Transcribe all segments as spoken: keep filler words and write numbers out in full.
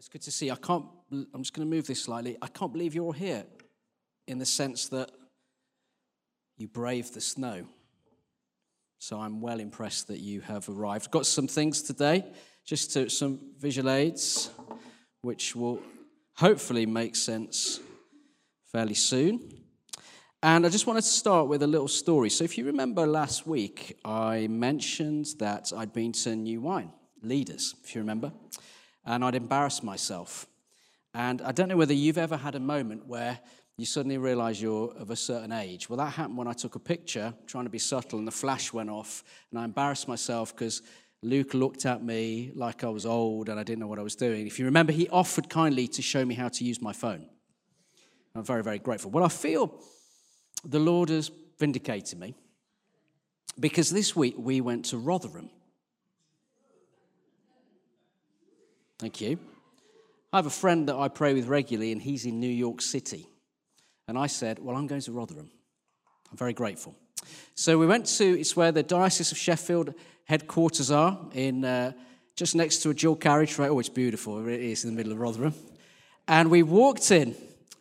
It's good to see. I can't, I'm just going to move this slightly. I can't believe you're all here in the sense that you braved the snow. So I'm well impressed that you have arrived. I've got some things today, just to, some visual aids, which will hopefully make sense fairly soon. And I just wanted to start with a little story. So if you remember last week, I mentioned that I'd been to New Wine Leaders, if you remember, and I'd embarrassed myself. And I don't know whether you've ever had a moment where you suddenly realize you're of a certain age. Well, that happened when I took a picture, trying to be subtle, and the flash went off, and I embarrassed myself because Luke looked at me like I was old and I didn't know what I was doing. If you remember, he offered kindly to show me how to use my phone. I'm very, very grateful. Well, I feel the Lord has vindicated me, because this week we went to Rotherham. Thank you. I have a friend that I pray with regularly, and he's in New York City. And I said, well, I'm going to Rotherham. I'm very grateful. So we went to, it's where the Diocese of Sheffield headquarters are, in uh, just next to a dual carriageway. Oh, it's beautiful. It is in the middle of Rotherham. And we walked in.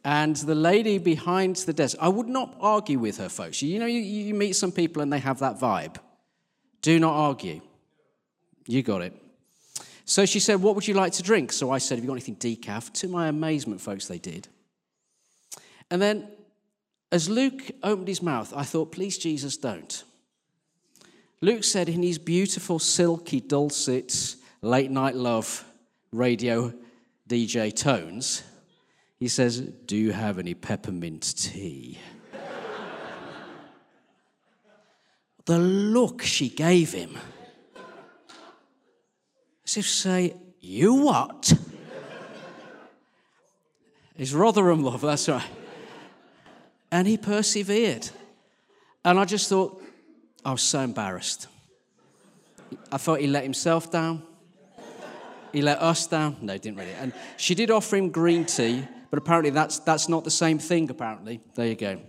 And the lady behind the desk, I would not argue with her, folks. You know, you, you meet some people and they have that vibe. Do not argue. You got it. So she said, what would you like to drink? So I said, have you got anything decaf? To my amazement, folks, they did. And then as Luke opened his mouth, I thought, please, Jesus, don't. Luke said in his beautiful, silky, dulcet, late-night love radio D J tones, he says, do you have any peppermint tea? The look she gave him. As if to say, you what? It's Rotherham love, that's right. And he persevered. And I just thought, I was so embarrassed. I thought he let himself down. He let us down. No, didn't really. And she did offer him green tea. But apparently that's that's not the same thing, apparently. There you go.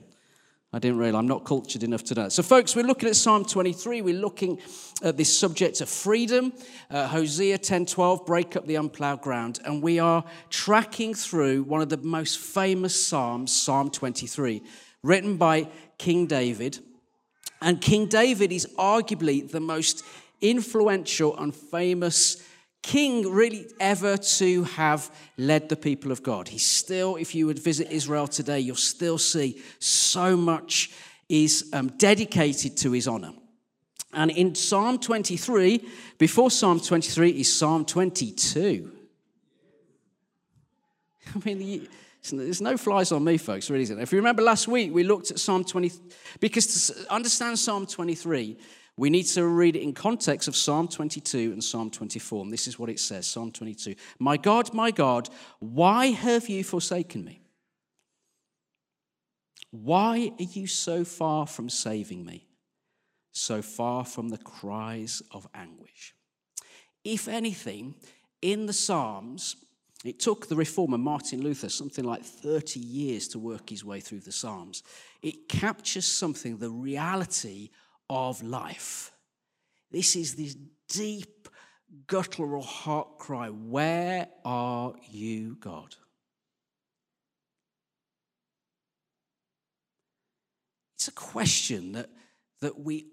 I didn't realise. I'm not cultured enough to know. So, folks, we're looking at Psalm twenty-three. We're looking at this subject of freedom. Uh, Hosea ten twelve, break up the unploughed ground. And we are tracking through one of the most famous psalms, Psalm twenty-three, written by King David. And King David is arguably the most influential and famous king really ever to have led the people of God. He's still, if you would visit Israel today, you'll still see so much is um, dedicated to his honor. And in Psalm twenty-three, before Psalm twenty-three is Psalm twenty-two. I mean, you, there's no flies on me, folks, really, isn't there? If you remember last week, we looked at Psalm twenty, because to understand Psalm twenty-three, we need to read it in context of Psalm twenty-two and Psalm twenty-four. And this is what it says, Psalm twenty-two. My God, my God, why have you forsaken me? Why are you so far from saving me? So far from the cries of anguish. If anything, in the Psalms, it took the reformer Martin Luther something like thirty years to work his way through the Psalms. It captures something, the reality of life. This is this deep, guttural heart cry. Where are you, God? It's a question that, that we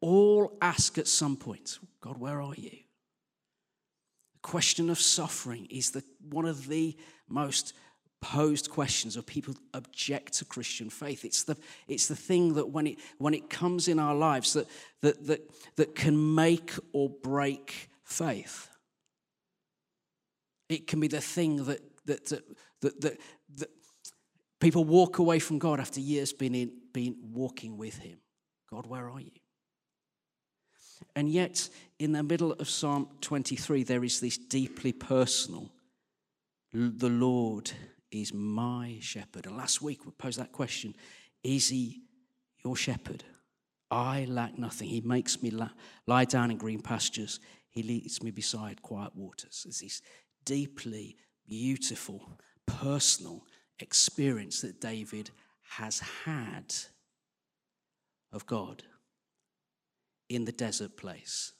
all ask at some point. God, where are you? The question of suffering is the, one of the most posed questions of people object to Christian faith. It's the it's the thing that when it when it comes in our lives that that that, that can make or break faith. It can be the thing that that that that, that, that people walk away from God after years being in, being walking with Him. God, where are you? And yet, in the middle of Psalm twenty-three, there is this deeply personal. The Lord is my shepherd. And last week we posed that question, is he your shepherd? I lack nothing. He makes me lie down in green pastures. He leads me beside quiet waters. It's this deeply beautiful, personal experience that David has had of God in the desert place.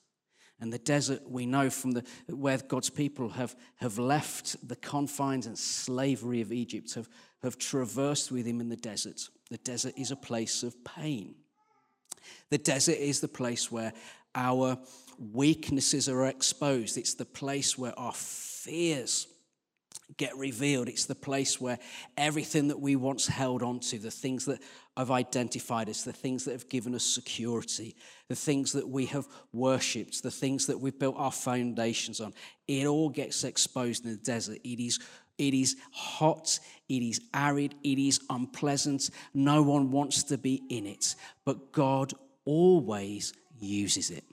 And the desert, we know from the where God's people have, have left the confines and slavery of Egypt, have, have traversed with him in the desert. The desert is a place of pain. The desert is the place where our weaknesses are exposed. It's the place where our fears get revealed. It's the place where everything that we once held on to, the things that have identified us, the things that have given us security, the things that we have worshipped, the things that we've built our foundations on, it all gets exposed in the desert. It is, it is hot, it is arid, it is unpleasant. No one wants to be in it, but God always uses it.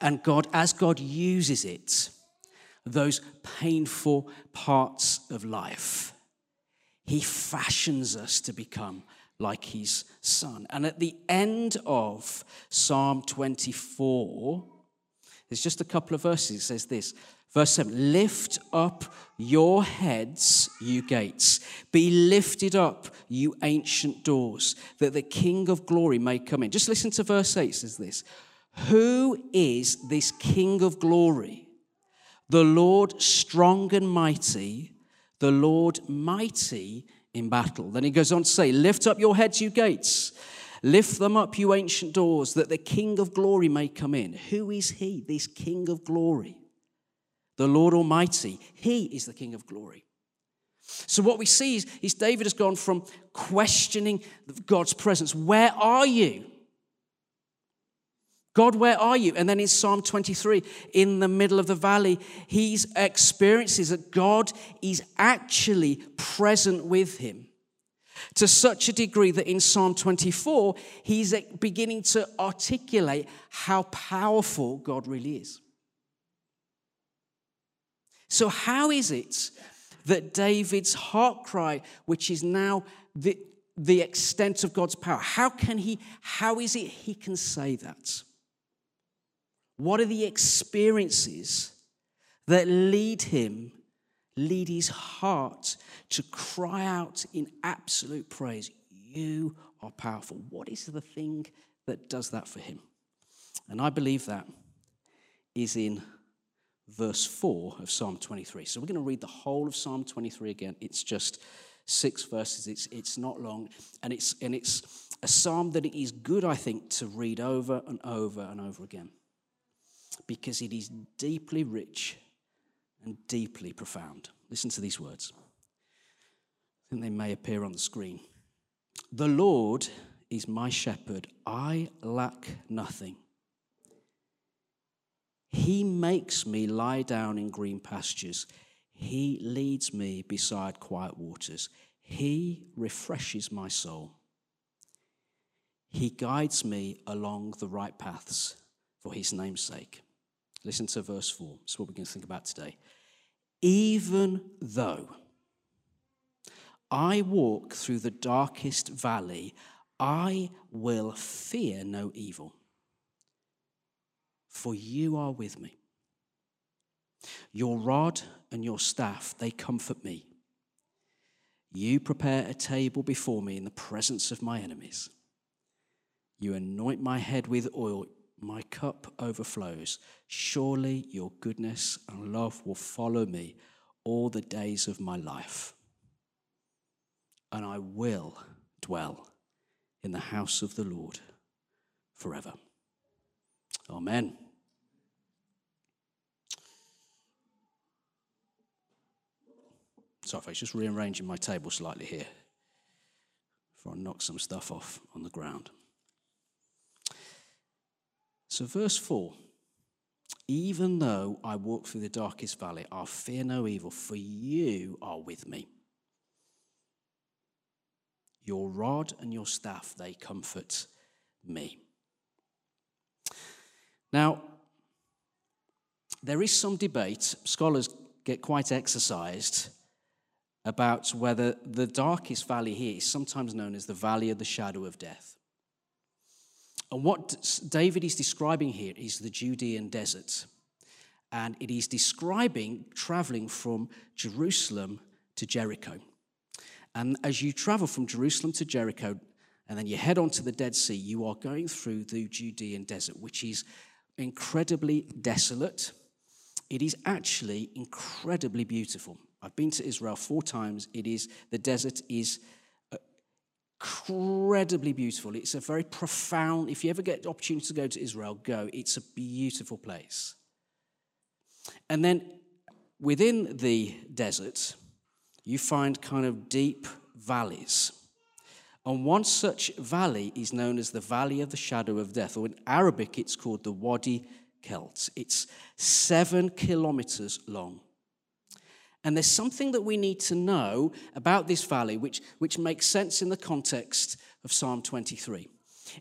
And God, as God uses it, those painful parts of life, he fashions us to become like his son. And at the end of Psalm twenty-four, there's just a couple of verses. It says this, verse seven, lift up your heads, you gates. Be lifted up, you ancient doors, that the King of glory may come in. Just listen to verse eight. It says this, who is this King of glory? The Lord strong and mighty, the Lord mighty in battle. Then he goes on to say, lift up your heads, you gates. Lift them up, you ancient doors, that the King of glory may come in. Who is he, this King of glory? The Lord Almighty. He is the King of glory. So what we see is, is David has gone from questioning God's presence. Where are you? God, where are you? And then in Psalm twenty-three, in the middle of the valley, he experiences that God is actually present with him to such a degree that in Psalm twenty-four, he's beginning to articulate how powerful God really is. So how is it that David's heart cry, which is now the, the extent of God's power, how can he, how is it he can say that? What are the experiences that lead him, lead his heart to cry out in absolute praise? You are powerful. What is the thing that does that for him? And I believe that is in verse four of Psalm twenty-three. So we're going to read the whole of Psalm twenty-three again. It's just six verses. It's it's not long, and it's and it's a psalm that it is good, I think, to read over and over and over again, because it is deeply rich and deeply profound. Listen to these words. I think they may appear on the screen. The Lord is my shepherd. I lack nothing. He makes me lie down in green pastures. He leads me beside quiet waters. He refreshes my soul. He guides me along the right paths for his name's sake. Listen to verse four. It's what we're going to think about today. Even though I walk through the darkest valley, I will fear no evil, for you are with me. Your rod and your staff, they comfort me. You prepare a table before me in the presence of my enemies. You anoint my head with oil. My cup overflows. Surely your goodness and love will follow me all the days of my life. And I will dwell in the house of the Lord forever. Amen. Sorry, I was just rearranging my table slightly here before I knock some stuff off on the ground. So verse four, even though I walk through the darkest valley, I fear no evil, for you are with me. Your rod and your staff, they comfort me. Now, there is some debate, scholars get quite exercised about whether the darkest valley here is sometimes known as the valley of the shadow of death. And what David is describing here is the Judean desert. And it is describing traveling from Jerusalem to Jericho. And as you travel from Jerusalem to Jericho, and then you head on to the Dead Sea, you are going through the Judean desert, which is incredibly desolate, it is actually incredibly beautiful. I've been to Israel four times. It is, the desert is incredibly beautiful. It's a very profound, if you ever get the opportunity to go to Israel, go. It's a beautiful place. And then within the desert, you find kind of deep valleys. And one such valley is known as the Valley of the Shadow of Death, or in Arabic it's called the Wadi Kelt. It's seven kilometers long. And there's something that we need to know about this valley, which, which makes sense in the context of Psalm twenty-three.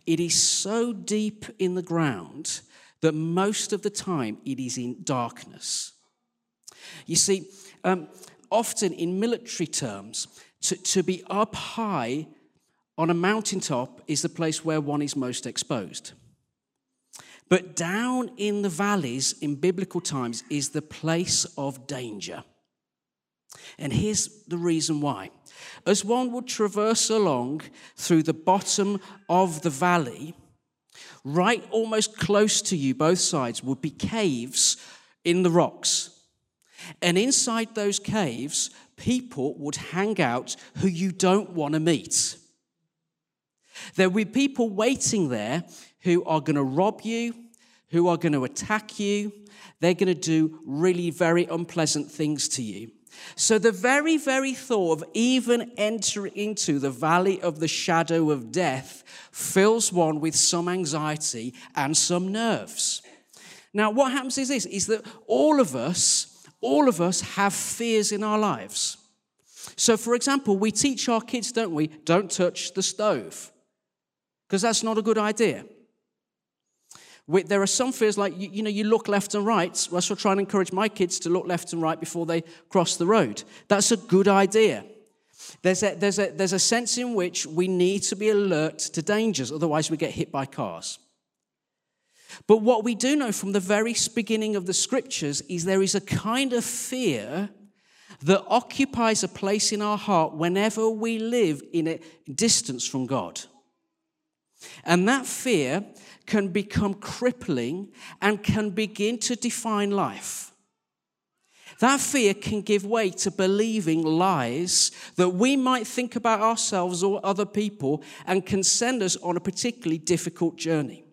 It is so deep in the ground that most of the time it is in darkness. You see, um, often in military terms, to, to be up high on a mountaintop is the place where one is most exposed. But down in the valleys in biblical times is the place of danger. And here's the reason why. As one would traverse along through the bottom of the valley, right almost close to you, both sides, would be caves in the rocks. And inside those caves, people would hang out who you don't want to meet. There would be people waiting there who are going to rob you, who are going to attack you. They're going to do really very unpleasant things to you. So the very, very thought of even entering into the valley of the shadow of death fills one with some anxiety and some nerves. Now, what happens is this, is that all of us, all of us have fears in our lives. So, for example, we teach our kids, don't we, don't touch the stove, because that's not a good idea. We, there are some fears like, you, you know, you look left and right. I still try and encourage my kids to look left and right before they cross the road. That's a good idea. There's a, there's a, there's a sense in which we need to be alert to dangers, otherwise we get hit by cars. But what we do know from the very beginning of the scriptures is there is a kind of fear that occupies a place in our heart whenever we live in a distance from God. And that fear can become crippling and can begin to define life. That fear can give way to believing lies that we might think about ourselves or other people and can send us on a particularly difficult journey.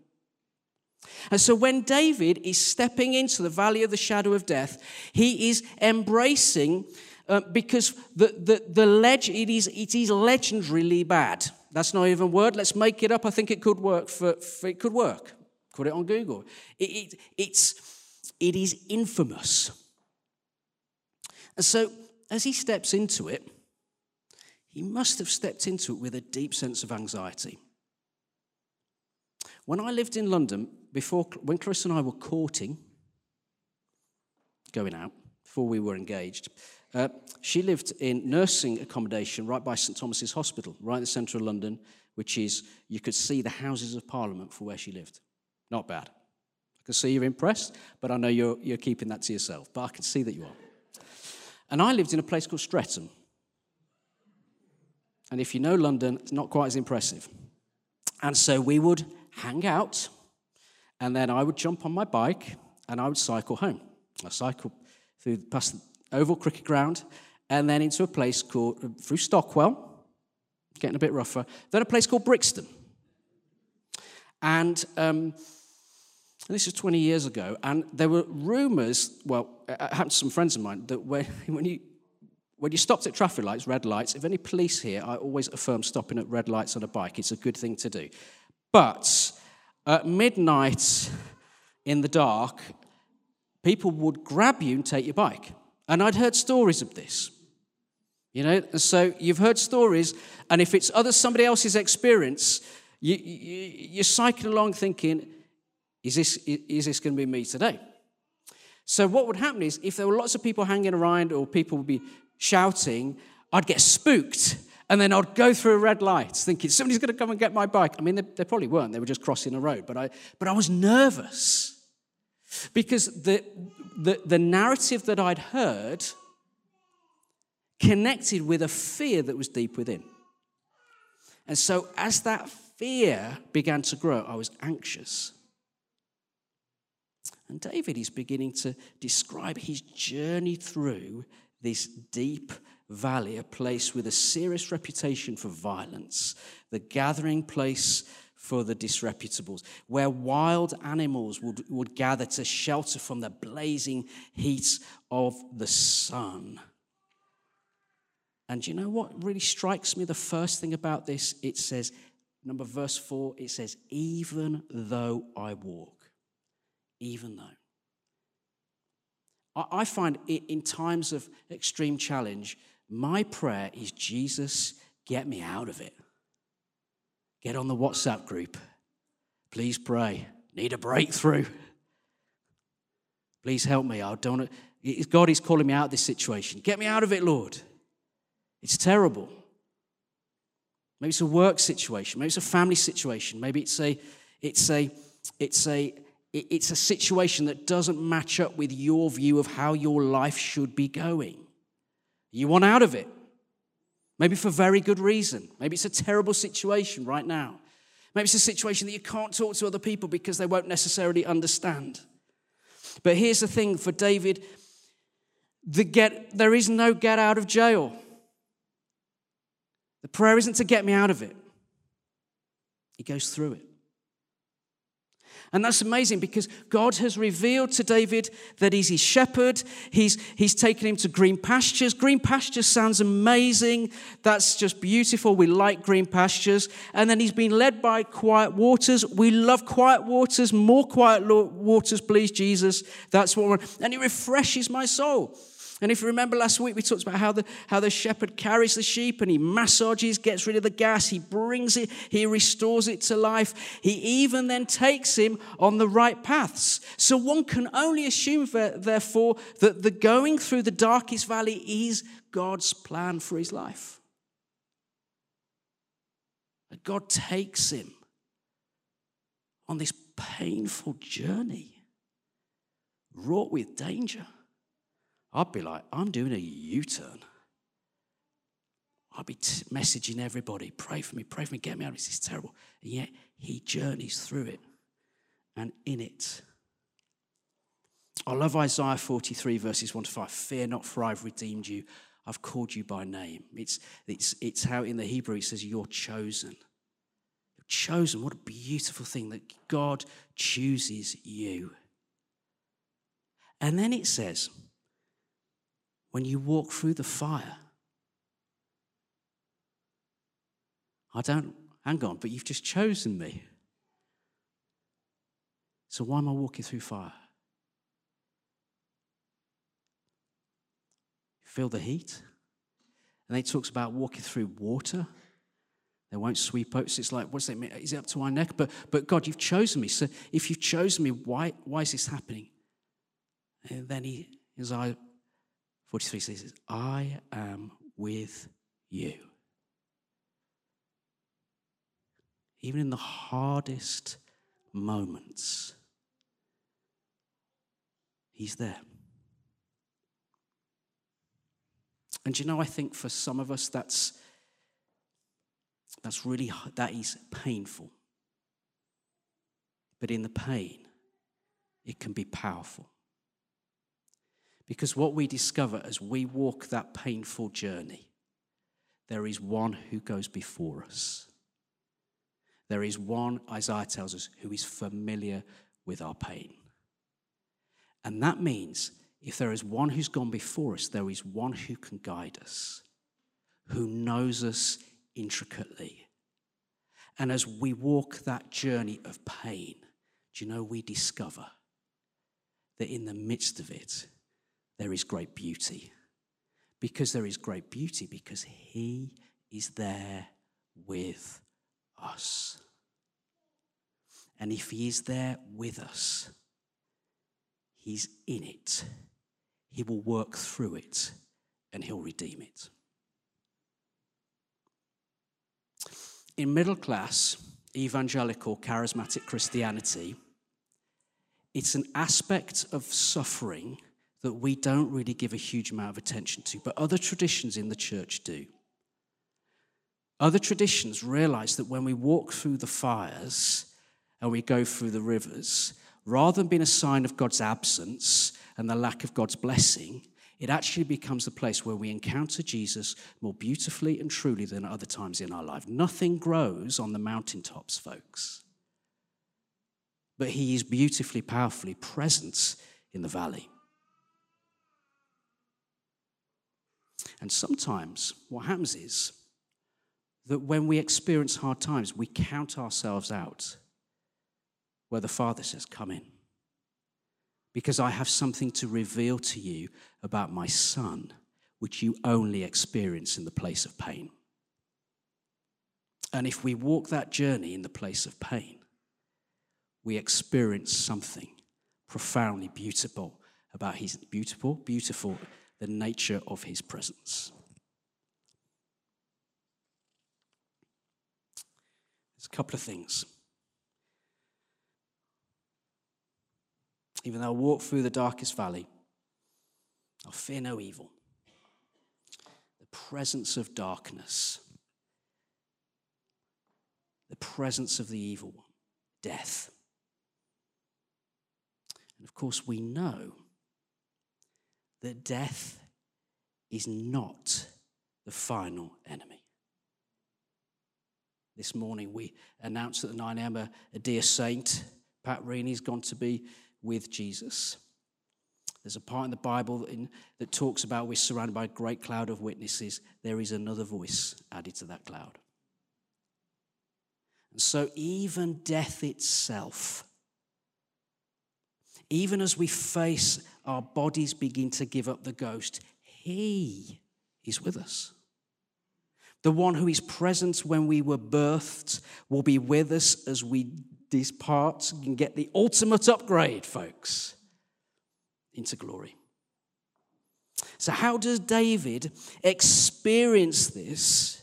And so when David is stepping into the valley of the shadow of death, he is embracing, uh, because the, the, the ledge, it is, it is legendarily bad. That's not even a word. Let's make it up. I think it could work. For, for it could work. Put it on Google. It, it, it's, it is infamous. And so as he steps into it, he must have stepped into it with a deep sense of anxiety. When I lived in London, before, when Clarissa and I were courting, going out, before we were engaged, Uh, she lived in nursing accommodation right by St Thomas' Hospital, right in the centre of London, which is, you could see the Houses of Parliament for where she lived. Not bad. I can see you're impressed, but I know you're, you're keeping that to yourself. But I can see that you are. And I lived in a place called Streatham. And if you know London, it's not quite as impressive. And so we would hang out, and then I would jump on my bike, and I would cycle home. I cycled through past the Oval Cricket Ground, and then into a place called, through Stockwell, getting a bit rougher, then a place called Brixton. And um, this was twenty years ago, and there were rumours, well, it happened to some friends of mine, that when, when, you, when you stopped at traffic lights, red lights, if any police here, I always affirm stopping at red lights on a bike. It's a good thing to do. But at midnight in the dark, people would grab you and take your bike. And I'd heard stories of this, you know. And so you've heard stories, and if it's other somebody else's experience, you, you, you're cycling along thinking, is this, is this going to be me today? So what would happen is, if there were lots of people hanging around or people would be shouting, I'd get spooked, and then I'd go through red lights thinking, somebody's going to come and get my bike. I mean, they, they probably weren't. They were just crossing a road. But I, but I was nervous. Because the, the, the narrative that I'd heard connected with a fear that was deep within. And so as that fear began to grow, I was anxious. And David is beginning to describe his journey through this deep valley, a place with a serious reputation for violence, the gathering place for the disreputables, where wild animals would, would gather to shelter from the blazing heat of the sun. And you know what really strikes me? The first thing about this, it says, number verse four, it says, even though I walk. Even though. I find in times of extreme challenge, my prayer is, Jesus, get me out of it. Get on the WhatsApp group. Please pray. Need a breakthrough. Please help me. I don't. God is calling me out of this situation. Get me out of it, Lord. It's terrible. Maybe it's a work situation. Maybe it's a family situation. Maybe it's a, it's a, it's a, it's a situation that doesn't match up with your view of how your life should be going. You want out of it. Maybe for very good reason. Maybe it's a terrible situation right now. Maybe it's a situation that you can't talk to other people because they won't necessarily understand. But here's the thing for David, the get, there is no get out of jail. The prayer isn't to get me out of it. He goes through it. And that's amazing because God has revealed to David that he's his shepherd. He's, he's taken him to green pastures. Green pastures sounds amazing. That's just beautiful. We like green pastures. And then he's been led by quiet waters. We love quiet waters. More quiet waters, please, Jesus. That's what we're... And it refreshes my soul. And if you remember last week, we talked about how the how the shepherd carries the sheep and he massages, gets rid of the gas, he brings it, he restores it to life. He even then takes him on the right paths. So one can only assume, therefore, that the going through the darkest valley is God's plan for his life. That God takes him on this painful journey, wrought with danger. I'd be like, I'm doing a U-turn. I'd be t- messaging everybody, pray for me, pray for me, get me out of this, it's terrible. And yet he journeys through it and in it. I love Isaiah forty-three, verses one to five. Fear not, for I've redeemed you. I've called you by name. It's, it's, it's how in the Hebrew it says you're chosen. You're chosen. What a beautiful thing that God chooses you. And then it says... when you walk through the fire, I don't, hang on, but you've just chosen me. So why am I walking through fire? Feel the heat? And then he talks about walking through water. They won't sweep out. So it's like, what's that mean? Is it up to my neck? But but God, you've chosen me. So if you've chosen me, why why is this happening? And then he, as I forty-three says, I am with you. Even in the hardest moments, he's there. And you know, I think for some of us, that's that's really, that is painful. But in the pain, it can be powerful. Because what we discover as we walk that painful journey, there is one who goes before us. There is one, Isaiah tells us, who is familiar with our pain. And that means if there is one who's gone before us, there is one who can guide us, who knows us intricately. And as we walk that journey of pain, do you know, we discover that in the midst of it, there is great beauty, because there is great beauty, because he is there with us. And if he is there with us, he's in it. He will work through it, and he'll redeem it. In middle-class evangelical charismatic Christianity, it's an aspect of suffering that we don't really give a huge amount of attention to, but other traditions in the church do. Other traditions realize that when we walk through the fires and we go through the rivers, rather than being a sign of God's absence and the lack of God's blessing, it actually becomes the place where we encounter Jesus more beautifully and truly than at other times in our life. Nothing grows on the mountaintops, folks. But he is beautifully, powerfully present in the valley. And sometimes what happens is that when we experience hard times, we count ourselves out, where the Father says, come in, because I have something to reveal to you about my Son, which you only experience in the place of pain. And if we walk that journey in the place of pain, we experience something profoundly beautiful about his beautiful, beautiful, the nature of his presence. There's a couple of things. Even though I walk through the darkest valley, I'll fear no evil. The presence of darkness, the presence of the evil one, death. And of course, we know that death is not the final enemy. This morning, we announced at nine a.m. a, a dear saint, Pat Reaney, has gone to be with Jesus. There's a part in the Bible in, that talks about we're surrounded by a great cloud of witnesses. There is another voice added to that cloud. And so even death itself, even as we face our bodies begin to give up the ghost, he is with us. The one who is present when we were birthed will be with us as we these parts can get the ultimate upgrade, folks, into glory. So how does David experience this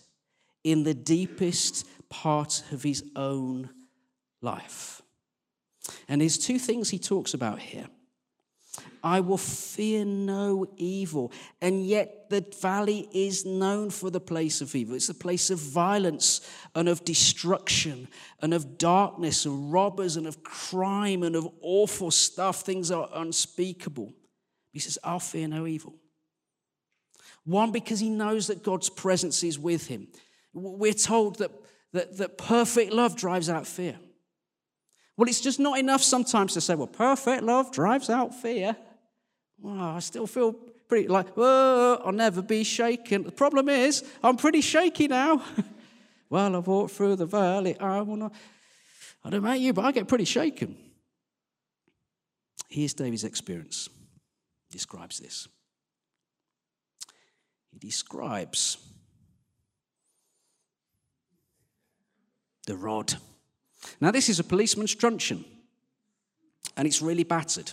in the deepest part of his own life? And there's two things he talks about here. I will fear no evil. And yet the valley is known for the place of evil. It's the place of violence and of destruction and of darkness and robbers and of crime and of awful stuff. Things are unspeakable. He says, I'll fear no evil. One, because he knows that God's presence is with him. We're told that, that, that perfect love drives out fear. Well, it's just not enough sometimes to say, well, perfect love drives out fear. Well, I still feel pretty like, oh, I'll never be shaken. The problem is, I'm pretty shaky now. Well, I've walked through the valley. I will not. I don't know about you, but I get pretty shaken. Here's David's experience. He describes this. He describes the rod. Now, this is a policeman's truncheon, and it's really battered.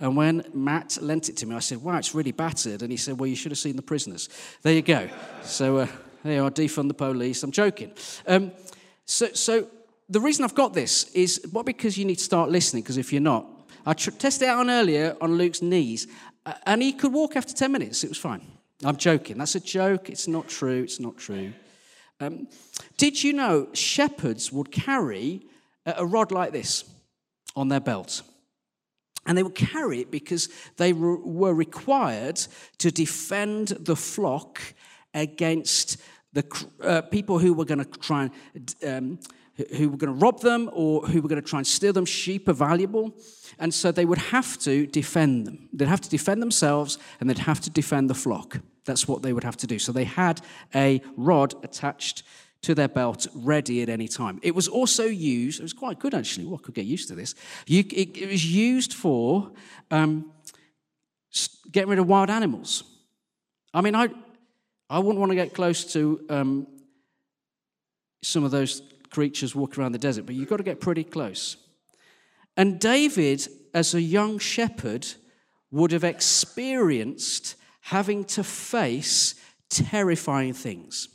And when Matt lent it to me, I said, wow, it's really battered. And he said, well, you should have seen the prisoners. There you go. So, uh, there you are, defund the police. I'm joking. Um, so, so the reason I've got this is, well, because you need to start listening, because if you're not, I tr- tested it out on earlier on Luke's knees, uh, and he could walk after ten minutes. It was fine. I'm joking. That's a joke. It's not true. It's not true. Um, did you know shepherds would carry a rod like this on their belt? And they would carry it because they re- were required to defend the flock against the uh, people who were going to try and um, who were going to rob them or who were going to try and steal them. Sheep are valuable, and so they would have to defend them. They'd have to defend themselves, and they'd have to defend the flock. That's what they would have to do. So they had a rod attached to their belt ready at any time. It was also used, it was quite good actually, well, I could get used to this. You, it, it was used for um, getting rid of wild animals. I mean, I I wouldn't want to get close to um, some of those creatures walking around the desert, but you've got to get pretty close. And David, as a young shepherd, would have experienced having to face terrifying things.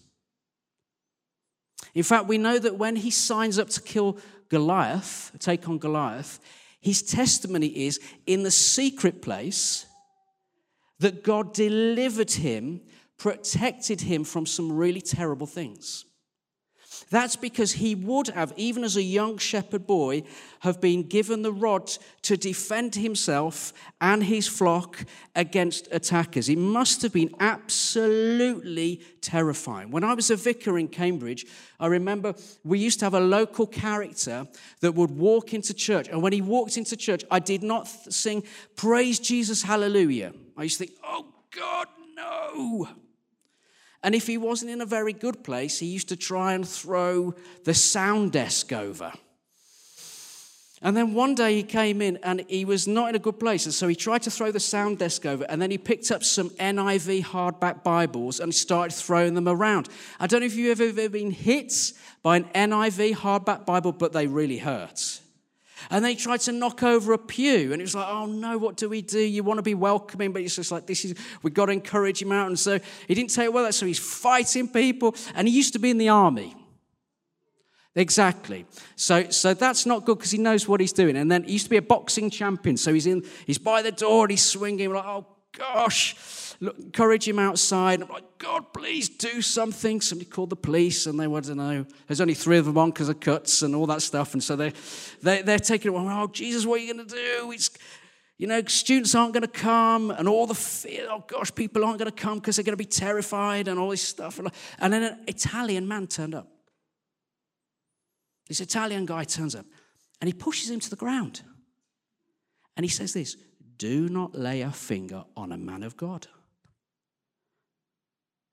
In fact, we know that when he signs up to kill Goliath, take on Goliath, his testimony is in the secret place that God delivered him, protected him from some really terrible things. That's because he would have, even as a young shepherd boy, have been given the rod to defend himself and his flock against attackers. It must have been absolutely terrifying. When I was a vicar in Cambridge, I remember we used to have a local character that would walk into church. And when he walked into church, I did not sing, "Praise Jesus, hallelujah." I used to think, "Oh God, no." And if he wasn't in a very good place, he used to try and throw the sound desk over. And then one day he came in and he was not in a good place. And so he tried to throw the sound desk over. And then he picked up some N I V hardback Bibles and started throwing them around. I don't know if you've ever been hit by an N I V hardback Bible, but they really hurt. And they tried to knock over a pew. And it was like, "Oh no, what do we do?" You want to be welcoming, but it's just like, this is, we've got to encourage him out. And so he didn't take it well. So he's fighting people. And he used to be in the army. Exactly. So so that's not good because he knows what he's doing. And then he used to be a boxing champion. So he's in, he's by the door and he's swinging. We're like, "Oh gosh." Look, encourage him outside. I'm like, "God, please do something." Somebody called the police, and they, well, I don't know, there's only three of them on because of cuts and all that stuff. And so they, they, they're taking it. "Oh, Jesus, what are you going to do? It's, you know, students aren't going to come," and all the fear, "Oh, gosh, people aren't going to come because they're going to be terrified," and all this stuff. And then an Italian man turned up. This Italian guy turns up, and he pushes him to the ground. And he says this, "Do not lay a finger on a man of God."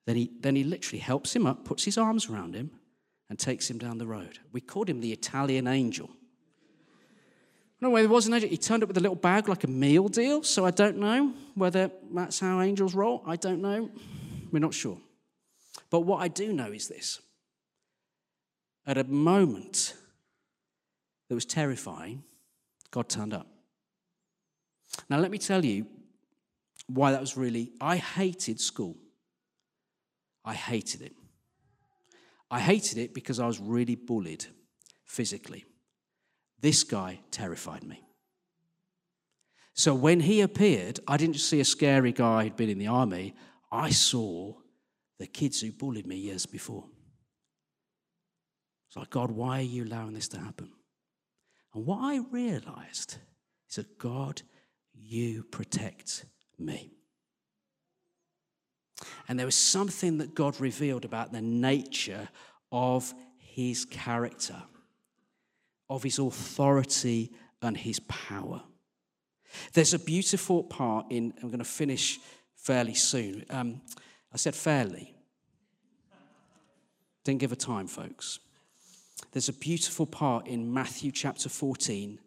Then he, then he literally helps him up, puts his arms around him, and takes him down the road. We called him the Italian angel. No way, there was an angel. He turned up with a little bag like a meal deal, so I don't know whether that's how angels roll. I don't know. We're not sure. But what I do know is this. At a moment that was terrifying, God turned up. Now, let me tell you why that was really... I hated school. I hated it. I hated it because I was really bullied physically. This guy terrified me. So when he appeared, I didn't just see a scary guy who'd been in the army. I saw the kids who bullied me years before. It's like, "God, why are you allowing this to happen?" And what I realized is that, "God, you protect me." And there was something that God revealed about the nature of his character, of his authority and his power. There's a beautiful part in, I'm going to finish fairly soon. Um, I said fairly. Didn't give a time, folks. There's a beautiful part in Matthew chapter fourteen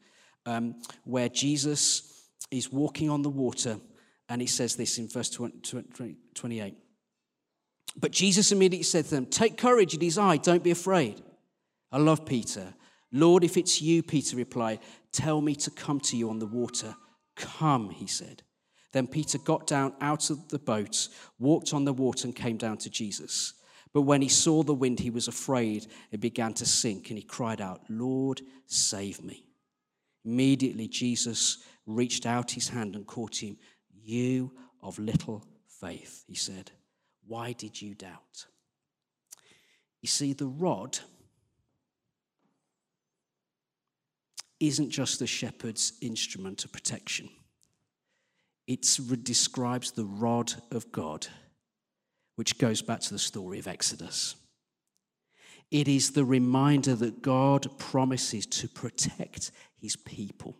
um, where Jesus is walking on the water. And he says this in verse twenty-eight. "But Jesus immediately said to them, 'Take courage, it is I, don't be afraid.' I love Peter. 'Lord, if it's you,' Peter replied, 'tell me to come to you on the water.' 'Come,' he said. Then Peter got down out of the boat, walked on the water and came down to Jesus. But when he saw the wind, he was afraid and began to sink. And he cried out, 'Lord, save me.' Immediately Jesus reached out his hand and caught him. 'You of little faith,' he said, 'why did you doubt?'" You see, the rod isn't just the shepherd's instrument of protection. It describes the rod of God, which goes back to the story of Exodus. It is the reminder that God promises to protect his people.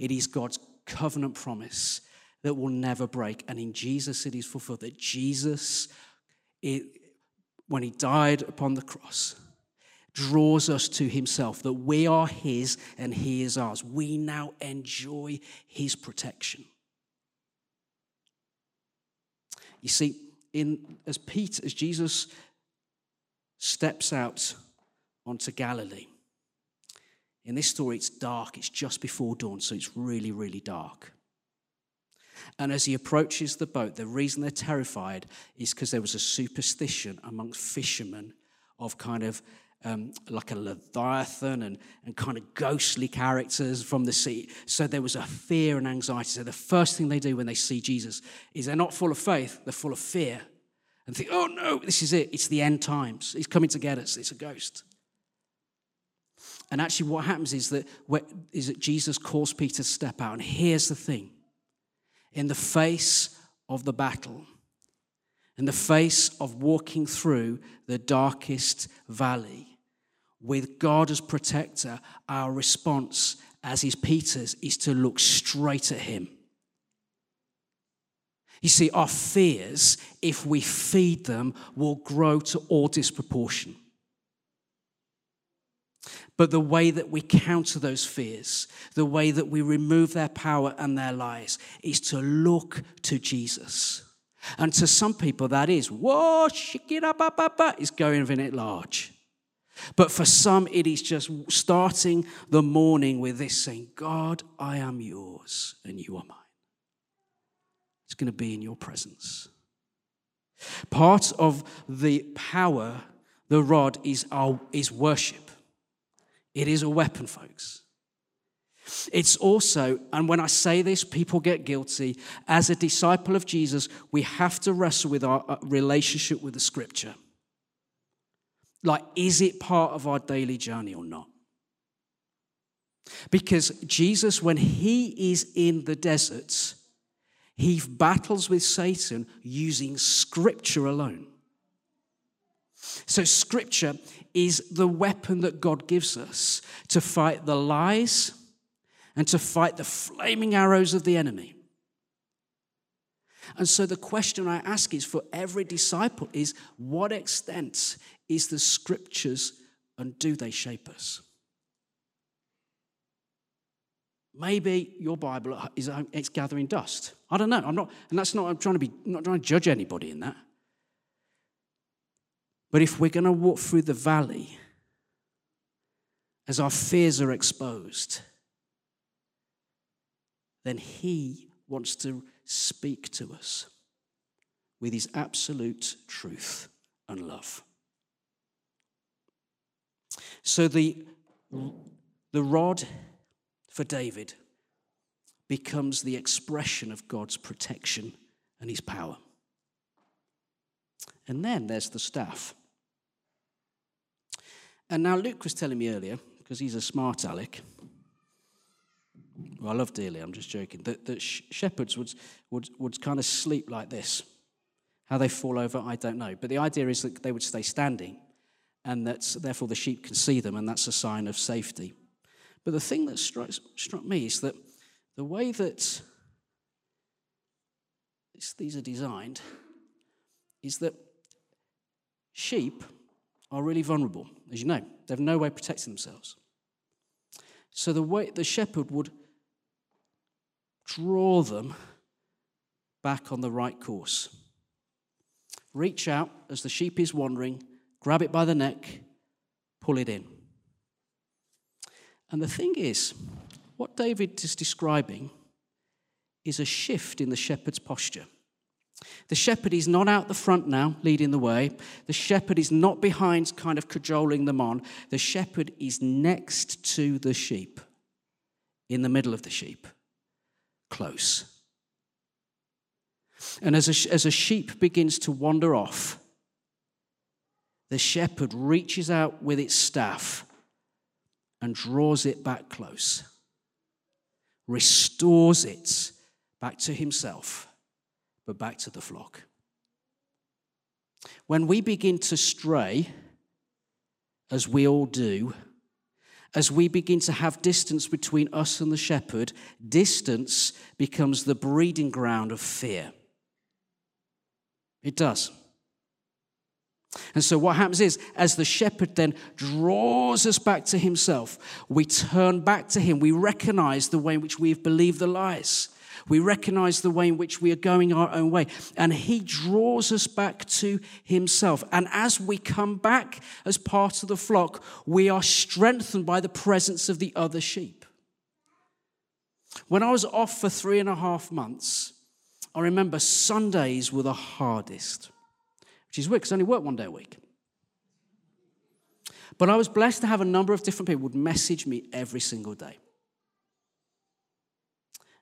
It is God's covenant promise that will never break. And in Jesus it is fulfilled. That Jesus, it, when he died upon the cross, draws us to himself. That we are his and he is ours. We now enjoy his protection. You see, in as Peter, as Jesus steps out onto Galilee. In this story it's dark. It's just before dawn. So it's really, really dark. And as he approaches the boat, the reason they're terrified is because there was a superstition amongst fishermen of kind of um, like a Leviathan and, and kind of ghostly characters from the sea. So there was a fear and anxiety. So the first thing they do when they see Jesus is they're not full of faith, they're full of fear. and think, oh no, this is it. It's the end times. He's coming to get us. It's a ghost. And actually what happens is that, is that Jesus calls Peter to step out. And here's the thing. In the face of the battle, in the face of walking through the darkest valley, with God as protector, our response as is Peter's is to look straight at him. You see, our fears, if we feed them, will grow to all disproportion. But the way that we counter those fears, the way that we remove their power and their lies, is to look to Jesus. And to some people, that is, whoa, shake it up, up, up, up, is going of it large. But for some, it is just starting the morning with this saying, God, I am yours and you are mine. It's going to be in your presence. Part of the power, the rod, is our is worship. It is a weapon, folks. It's also, and when I say this, people get guilty. As a disciple of Jesus, we have to wrestle with our relationship with the Scripture. Like, is it part of our daily journey or not? Because Jesus, when he is in the desert, he battles with Satan using Scripture alone. So Scripture is the weapon that God gives us to fight the lies and to fight the flaming arrows of the enemy. And so the question I ask is for every disciple is, what extent is the Scriptures and do they shape us? Maybe your Bible is it's gathering dust. I don't know. I'm not, and that's not. I'm trying to be. I'm not trying to judge anybody in that. But if we're going to walk through the valley, as our fears are exposed, then he wants to speak to us with his absolute truth and love. So the the rod for David becomes the expression of God's protection and his power. And then there's the staff. And now Luke was telling me earlier, because he's a smart aleck, well, I love dearly, I'm just joking, that, that shepherds would, would, would kind of sleep like this. How they fall over, I don't know. But the idea is that they would stay standing, and that therefore the sheep can see them, and that's a sign of safety. But the thing that struck, struck me is that the way that these are designed is that sheep are really vulnerable, as you know. They have no way of protecting themselves. So the way the shepherd would draw them back on the right course. Reach out as the sheep is wandering, grab it by the neck, pull it in. And the thing is, what David is describing is a shift in the shepherd's posture. The shepherd is not out the front now, leading the way. The shepherd is not behind, kind of cajoling them on. The shepherd is next to the sheep, in the middle of the sheep, close. And as a, as a sheep begins to wander off, the shepherd reaches out with its staff and draws it back close, restores it back to himself, but back to the flock. When we begin to stray, as we all do, as we begin to have distance between us and the shepherd, distance becomes the breeding ground of fear. It does. And so what happens is, as the shepherd then draws us back to himself, we turn back to him. We recognize the way in which we've believed the lies. We recognize the way in which we are going our own way. And he draws us back to himself. And as we come back as part of the flock, we are strengthened by the presence of the other sheep. When I was off for three and a half months, I remember Sundays were the hardest. Which is weird, because I only work one day a week. But I was blessed to have a number of different people who would message me every single day.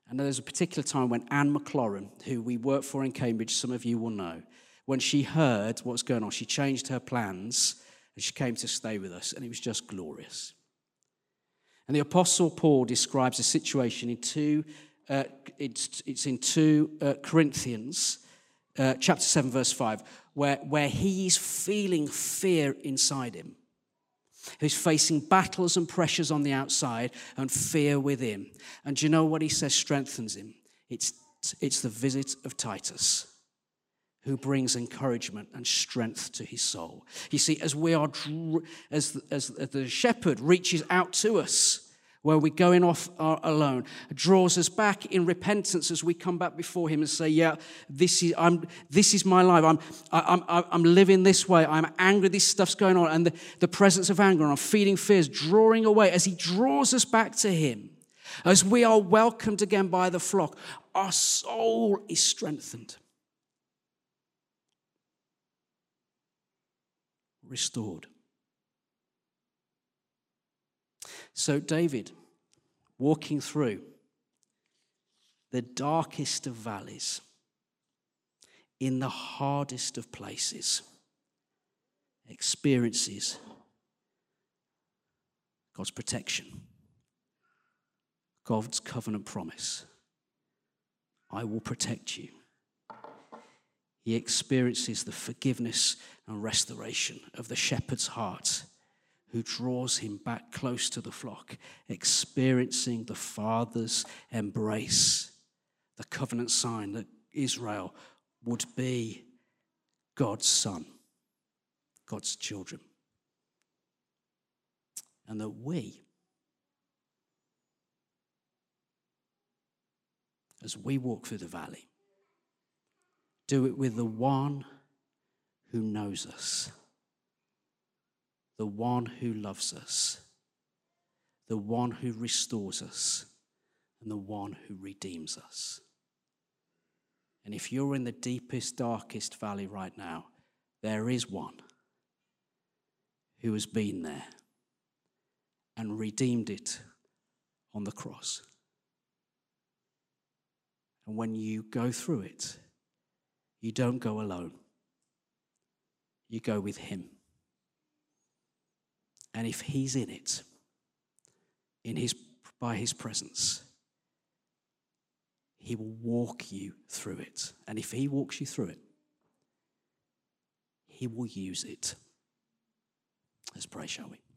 And there was a particular time when Anne McLaurin, who we work for in Cambridge, some of you will know, when she heard what's going on, she changed her plans and she came to stay with us, and it was just glorious. And the Apostle Paul describes a situation in two, uh, it's, it's in two uh, Corinthians, uh, chapter seven, verse five, where, where he's feeling fear inside him. He's facing battles and pressures on the outside and fear within. And do you know what he says strengthens him? It's, it's the visit of Titus, who brings encouragement and strength to his soul. You see, as we are, as, as the shepherd reaches out to us, where we're going off our, alone, draws us back in repentance as we come back before him and say, yeah, this is I'm. This is my life. I'm I'm I'm living this way. I'm angry. This stuff's going on. And the, the presence of anger, and I'm feeding fears, drawing away as he draws us back to him. As we are welcomed again by the flock, our soul is strengthened. Restored. So David, walking through the darkest of valleys, in the hardest of places, experiences God's protection, God's covenant promise. I will protect you. He experiences the forgiveness and restoration of the shepherd's heart, who draws him back close to the flock, experiencing the Father's embrace, the covenant sign that Israel would be God's son, God's children, and that we, as we walk through the valley, do it with the one who knows us, the one who loves us, the one who restores us, and the one who redeems us. And if you're in the deepest, darkest valley right now, there is one who has been there and redeemed it on the cross. And when you go through it, you don't go alone. You go with him. And if he's in it, in his, by his presence, he will walk you through it. And if he walks you through it, he will use it. Let's pray, shall we?